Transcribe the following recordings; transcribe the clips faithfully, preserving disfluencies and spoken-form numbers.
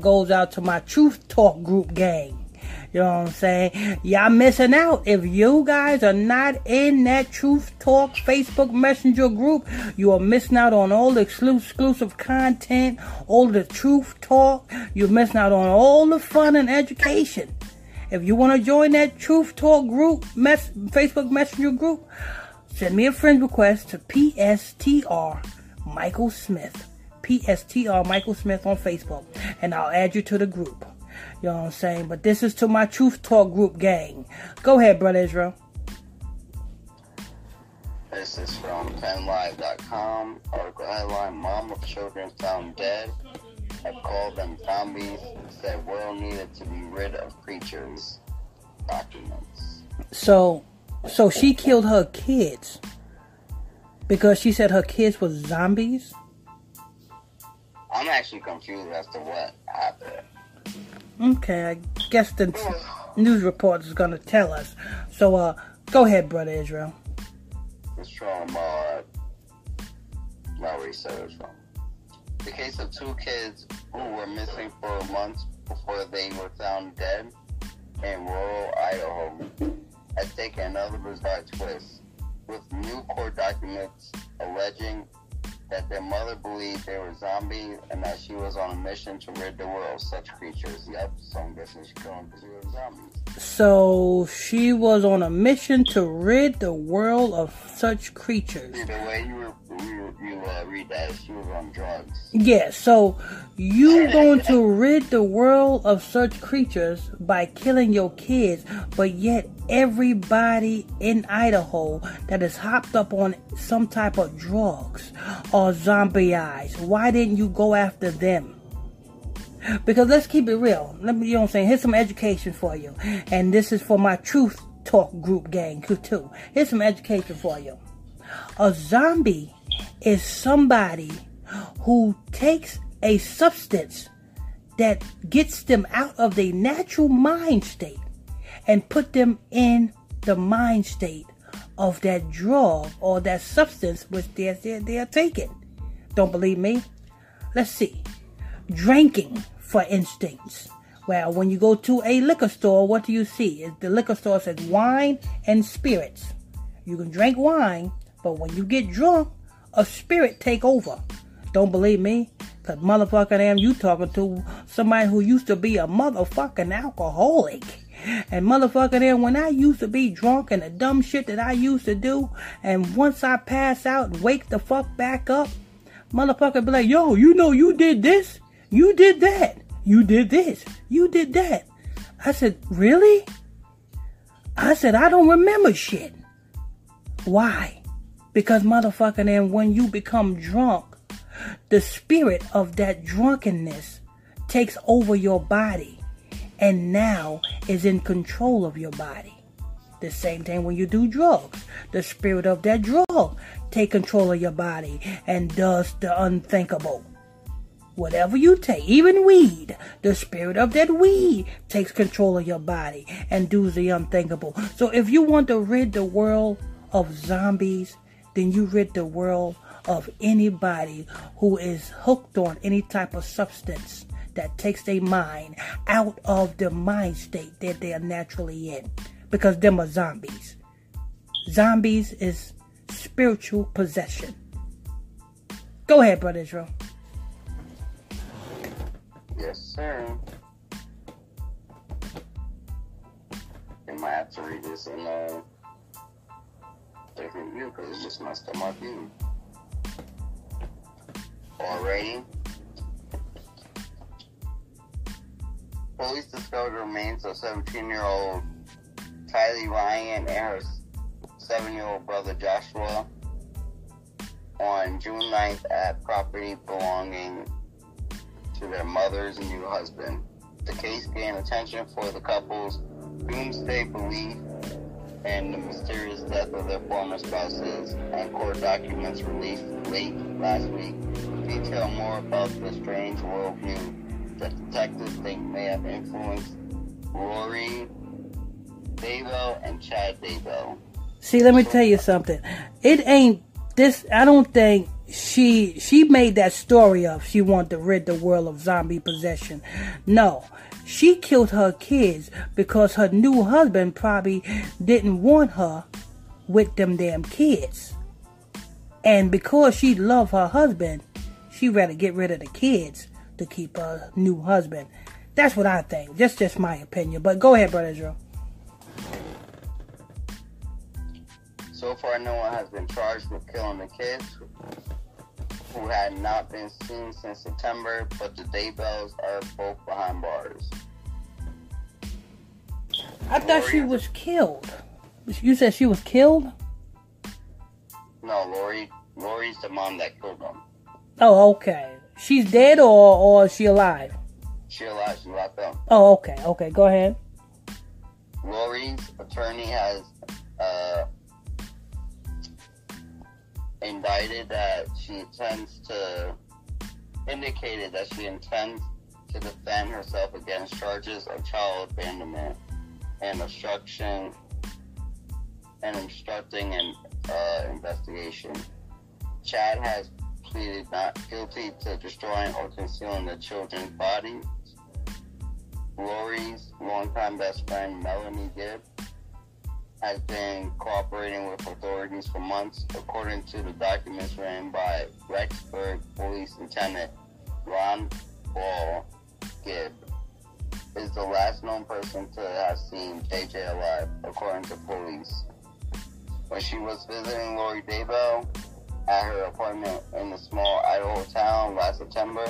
Goes out to my Truth Talk group gang. You know what I'm saying? Y'all missing out. If you guys are not in that Truth Talk Facebook Messenger group, you are missing out on all the exclusive content, all the Truth Talk. You're missing out on all the fun and education. If you want to join that Truth Talk group, mess, Facebook Messenger group, send me a friend request to P S T R Michael Smith. P S T R Michael Smith on Facebook, and I'll add you to the group. You know what I'm saying? But this is to my Truth Talk group gang. Go ahead, Brother Israel. This is from Pen Live dot com. Article headline: Mom of children found dead. I called them zombies. Said world needed to be rid of creatures. Documents. So, so she killed her kids because she said her kids were zombies. I'm actually confused as to what happened. Okay, I guess the news report is going to tell us. So, uh, go ahead, Brother Israel. It's from, uh, my research. The case of two kids who were missing for months before they were found dead in rural Idaho has taken another bizarre twist, with new court documents alleging that their mother believed they were zombies and that she was on a mission to rid the world of such creatures. Yep, so I'm guessing she killed them because they were zombies. So she was on a mission to rid the world of such creatures. Yeah, the way you, were, you, you uh, read that, she was on drugs. Yeah, so you going to rid the world of such creatures by killing your kids, but yet everybody in Idaho that is hopped up on some type of drugs or zombie eyes. Why didn't you go after them? Because let's keep it real. Let me, you know what I'm saying? Here's some education for you. And this is for my Truth Talk group gang too. Here's some education for you. A zombie is somebody who takes a substance that gets them out of their natural mind state and put them in the mind state of that drug or that substance which they're, they're, they're taking. Don't believe me? Let's see. Drinking, for instance. Well, when you go to a liquor store, what do you see? The liquor store says wine and spirits. You can drink wine, but when you get drunk, a spirit take over. Don't believe me? Because motherfucking am you talking to somebody who used to be a motherfucking alcoholic. And motherfucker, then when I used to be drunk and the dumb shit that I used to do, and once I pass out and wake the fuck back up, motherfucker be like, yo, you know you did this, you did that, you did this, you did that. I said, really? I said, I don't remember shit. Why? Because motherfucker, then when you become drunk, the spirit of that drunkenness takes over your body. And now is in control of your body. The same thing when you do drugs. The spirit of that drug take control of your body and does the unthinkable. Whatever you take, even weed, the spirit of that weed takes control of your body and does the unthinkable. So if you want to rid the world of zombies, then you rid the world of anybody who is hooked on any type of substance that takes their mind out of the mind state that they are naturally in. Because them are zombies. Zombies is spiritual possession. Go ahead, Brother Israel. Yes, sir. I might have to read this in a different view because it just messed up my view. Already. Police discovered the remains of seventeen-year-old Tylee Ryan and her seven-year-old brother Joshua on June ninth at property belonging to their mother's new husband. The case gained attention for the couple's doomsday belief and the mysterious death of their former spouses, and court documents released late last week detail more about the strange worldview that detectives think may have influenced Lori Daybell and Chad Daybell. See, let me tell you something. It ain't this. I don't think she she made that story up. She wanted to rid the world of zombie possession. No. She killed her kids because her new husband probably didn't want her with them damn kids. And because she loved her husband, she'd rather get rid of the kids to keep her new husband. That's what I think. That's just my opinion. But go ahead, Brother Drew. So far, no one has been charged with killing the kids, who had not been seen since September, but the Daybells are both behind bars. I thought Lori she was killed. You said she was killed? No, Lori. Lori's the mom that killed them. Oh, okay. She's dead, or, or is she alive? She alive. She locked up. Oh, okay. Okay, go ahead. Lori's attorney has uh. indicted that she intends to indicated that she intends to defend herself against charges of child abandonment and obstruction and obstructing an uh, investigation. Chad has pleaded not guilty to destroying or concealing the children's bodies. Lori's longtime best friend Melanie Gibb has been cooperating with authorities for months, according to the documents written by Rexburg Police Lieutenant Ron Ball. Gibb is the last known person to have seen J J alive, according to police. When she was visiting Lori Daybell at her apartment in the small Idaho town last September,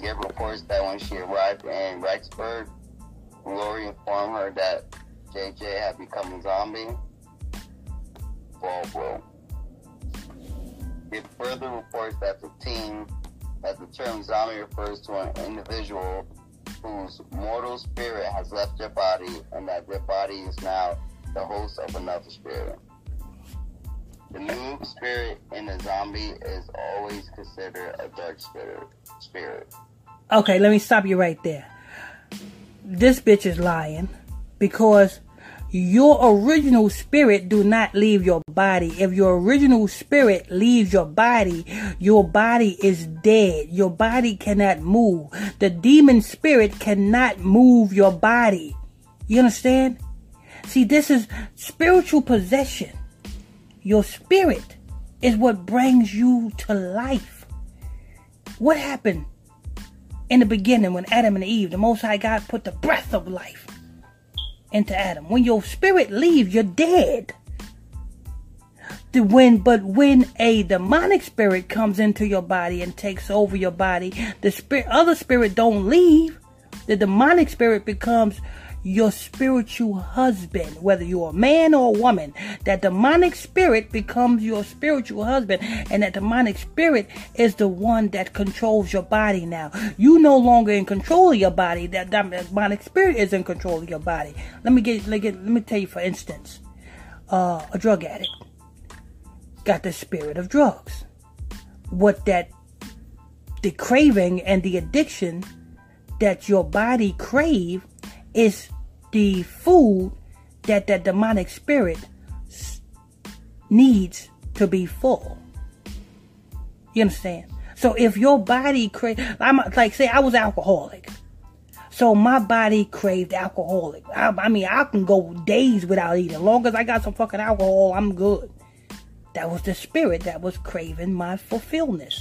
Gibb reports that when she arrived in Rexburg, Lori informed her that J J had become a zombie. Ball bro. It further reports that the team, that the term zombie refers to an individual whose mortal spirit has left their body, and that their body is now the host of another spirit. The new spirit in a zombie is always considered a dark spirit. Spirit. Okay, let me stop you right there. This bitch is lying. Because your original spirit do not leave your body. If your original spirit leaves your body, your body is dead. Your body cannot move. The demon spirit cannot move your body. You understand? See, this is spiritual possession. Your spirit is what brings you to life. What happened in the beginning when Adam and Eve, the Most High God, put the breath of life into Adam? When your spirit leaves, you're dead. The when, but when a demonic spirit comes into your body and takes over your body, the spirit, other spirit don't leave. The demonic spirit becomes your spiritual husband, whether you're a man or a woman. That demonic spirit becomes your spiritual husband, and that demonic spirit is the one that controls your body now. You no longer in control of your body. That demonic spirit is in control of your body. Let me get, let, get, let me tell you, for instance, uh, a drug addict got the spirit of drugs. What that, the craving and the addiction that your body crave is the food that the demonic spirit needs to be full. You understand? So if your body craves, I'm like, say I was alcoholic, so my body craved alcoholic. I, I mean, I can go days without eating. As long as I got some fucking alcohol, I'm good. That was the spirit that was craving my fulfillment.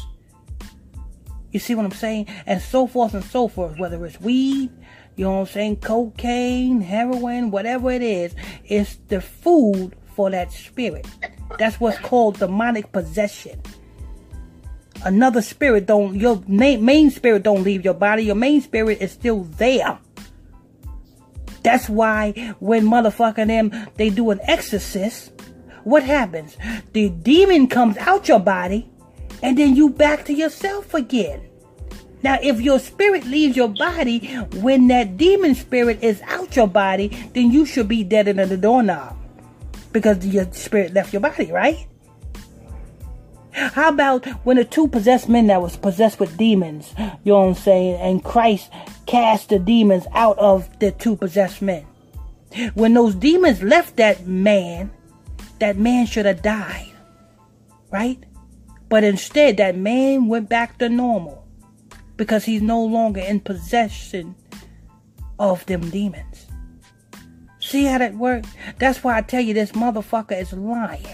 You see what I'm saying? And so forth and so forth. Whether it's weed, you know what I'm saying, cocaine, heroin, whatever it is, it's the food for that spirit. That's what's called demonic possession. another spirit don't, your main spirit don't leave your body. Your main spirit is still there. That's why when motherfucking them, they do an exorcist, what happens? The demon comes out your body, and then you back to yourself again. Now, if your spirit leaves your body when that demon spirit is out your body, then you should be dead under the doorknob because your spirit left your body, right? How about when the two possessed men that was possessed with demons, you know what I'm saying, and Christ cast the demons out of the two possessed men. When those demons left that man, that man should have died, right? But instead, that man went back to normal because he's no longer in possession of them demons. See how that works? That's why I tell you this motherfucker is lying.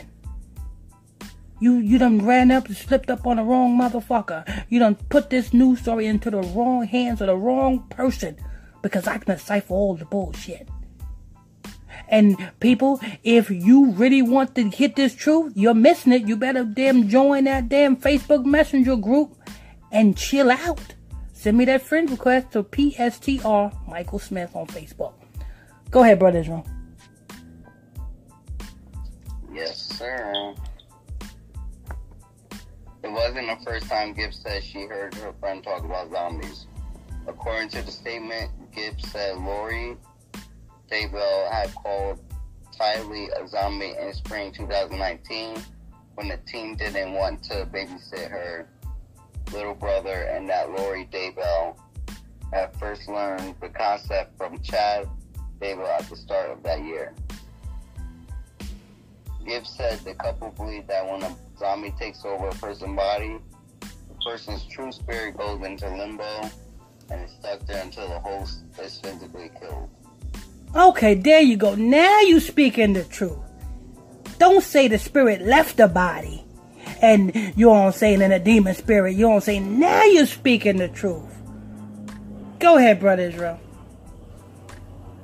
You you done ran up and slipped up on the wrong motherfucker. You done put this news story into the wrong hands of the wrong person. Because I can decipher all the bullshit. And people, if you really want to hit this truth, you're missing it. You better damn join that damn Facebook Messenger group and chill out. Send me that friend request to P S T R Michael Smith on Facebook. Go ahead, Brother Drew. Yes, sir. It wasn't the first time Gibb said she heard her friend talk about zombies. According to the statement, Gibb said Lori Daybell had called Tylee a zombie in spring twenty nineteen when the teen didn't want to babysit her little brother, and that Lori Daybell had first learned the concept from Chad Daybell at the start of that year. Gibb said the couple believed that when a zombie takes over a person's body, the person's true spirit goes into limbo and is stuck there until the host is physically killed. Okay, there you go. Now you speaking the truth. Don't say the spirit left the body and you know what I'm saying, in a demon spirit, you know what I'm saying. Now you're speaking the truth. Go ahead, Brother Israel.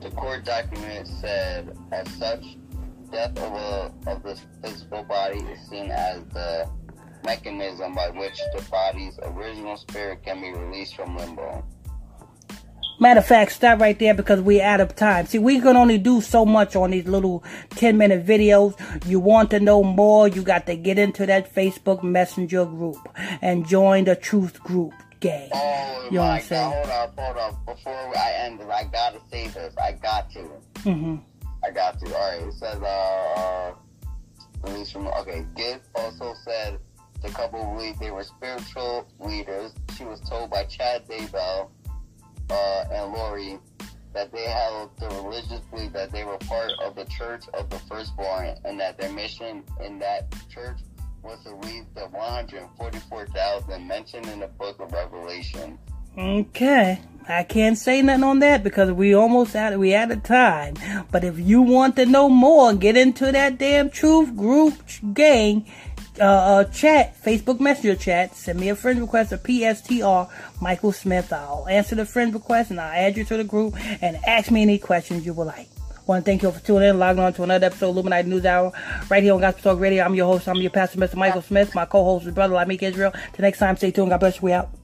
The court document said, as such, death of, a, of the physical body is seen as the mechanism by which the body's original spirit can be released from limbo. Matter of fact, stop right there because we're out of time. See, we can only do so much on these little ten-minute videos. You want to know more, you got to get into that Facebook Messenger group and join the Truth Group gang. Oh, you know what I'm saying? Hold up, hold up. Before I end this, I got to say this. I got to. Mm-hmm. I got you. All right. It says, uh, release from, okay. Gibb also said the couple believed they were spiritual leaders. She was told by Chad Daybell uh, and Lori that they held the religious belief that they were part of the Church of the Firstborn and that their mission in that church was to lead the one hundred forty-four thousand mentioned in the Book of Revelation. Okay. I can't say nothing on that because we almost out of, we out of time. But if you want to know more, get into that damn Truth Group gang uh, uh, chat, Facebook Messenger chat. Send me a friend request to P S T R Michael Smith. I'll answer the friend request and I'll add you to the group and ask me any questions you would like. I want to thank you all for tuning in, logging on to another episode of Illuminati News Hour right here on Gospel Talk Radio. I'm your host, I'm your pastor, Mister Michael Smith. My co-host is Brother Lamike Israel. Till next time, stay tuned. God bless you. We out.